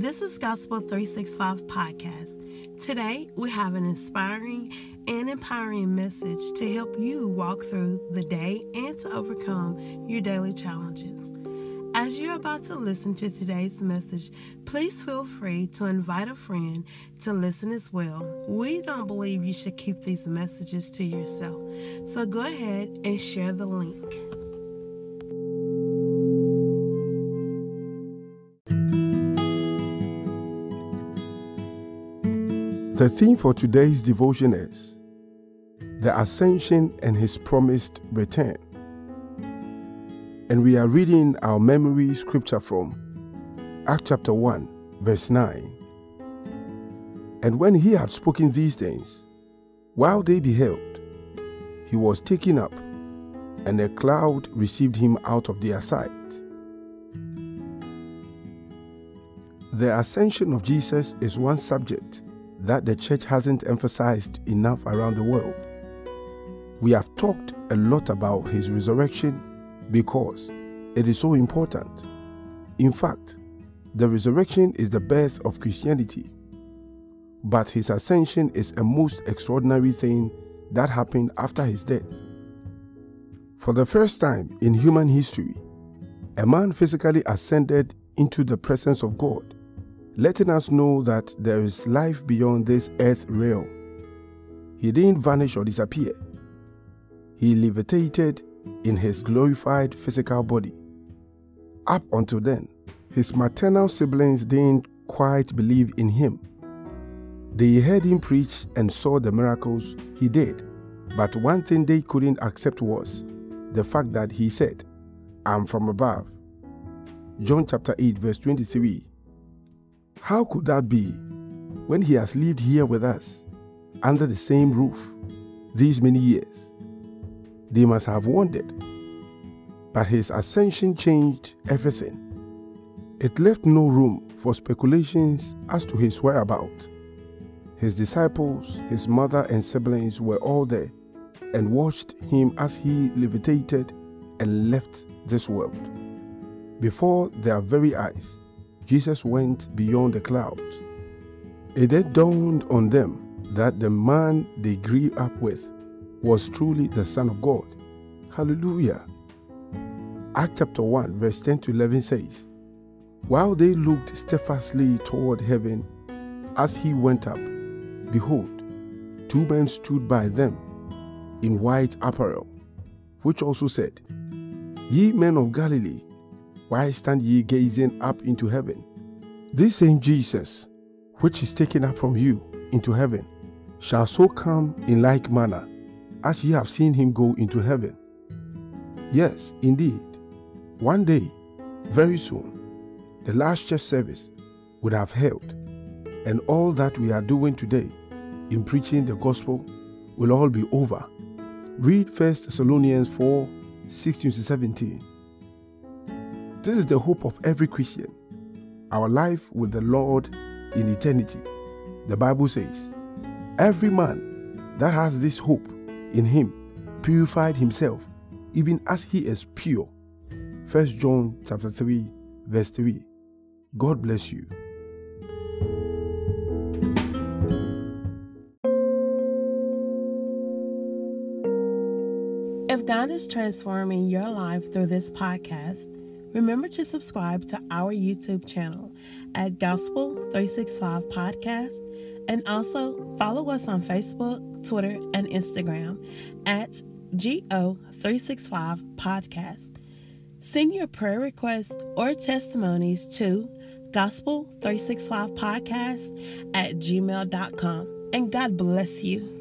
This is Gospel365 Podcast. Today, we have an inspiring and empowering message to help you walk through the day and to overcome your daily challenges. As you're about to listen to today's message, please feel free to invite a friend to listen as well. We don't believe you should keep these messages to yourself, so go ahead and share the link. The theme for today's devotion is the ascension and his promised return. And we are reading our memory scripture from Acts chapter 1, verse 9. And when he had spoken these things, while they beheld, he was taken up, and a cloud received him out of their sight. The ascension of Jesus is one subject that the church hasn't emphasized enough around the world. We have talked a lot about his resurrection because it is so important. In fact, the resurrection is the birth of Christianity, but his ascension is a most extraordinary thing that happened after his death. For the first time in human history, a man physically ascended into the presence of God, letting us know that there is life beyond this earth realm. He didn't vanish or disappear. He levitated in his glorified physical body. Up until then, his maternal siblings didn't quite believe in him. They heard him preach and saw the miracles he did, but one thing they couldn't accept was the fact that he said, "I'm from above." John chapter 8, verse 23. How could that be when he has lived here with us under the same roof these many years? They must have wondered. But his ascension changed everything. It left no room for speculations as to his whereabouts. His disciples, his mother and siblings were all there and watched him as he levitated and left this world. Before their very eyes, Jesus went beyond the clouds. It then dawned on them that the man they grew up with was truly the Son of God. Hallelujah. Acts chapter 1, verse 10 to 11 says, "While they looked steadfastly toward heaven as he went up, behold, two men stood by them in white apparel, which also said, 'Ye men of Galilee, why stand ye gazing up into heaven? This same Jesus, which is taken up from you into heaven, shall so come in like manner as ye have seen him go into heaven.'" Yes, indeed, one day, very soon, the last church service would have held, and all that we are doing today in preaching the gospel will all be over. Read 1 Thessalonians 4, 16-17. This is the hope of every Christian, our life with the Lord in eternity. The Bible says, "Every man that has this hope in him purified himself, even as he is pure." 1 John chapter 3, verse 3. God bless you. If God is transforming your life through this podcast, remember to subscribe to our YouTube channel at Gospel365 Podcast, and also follow us on Facebook, Twitter, and Instagram at GO365 Podcast. Send your prayer requests or testimonies to Gospel365Podcast@gmail.com. And God bless you.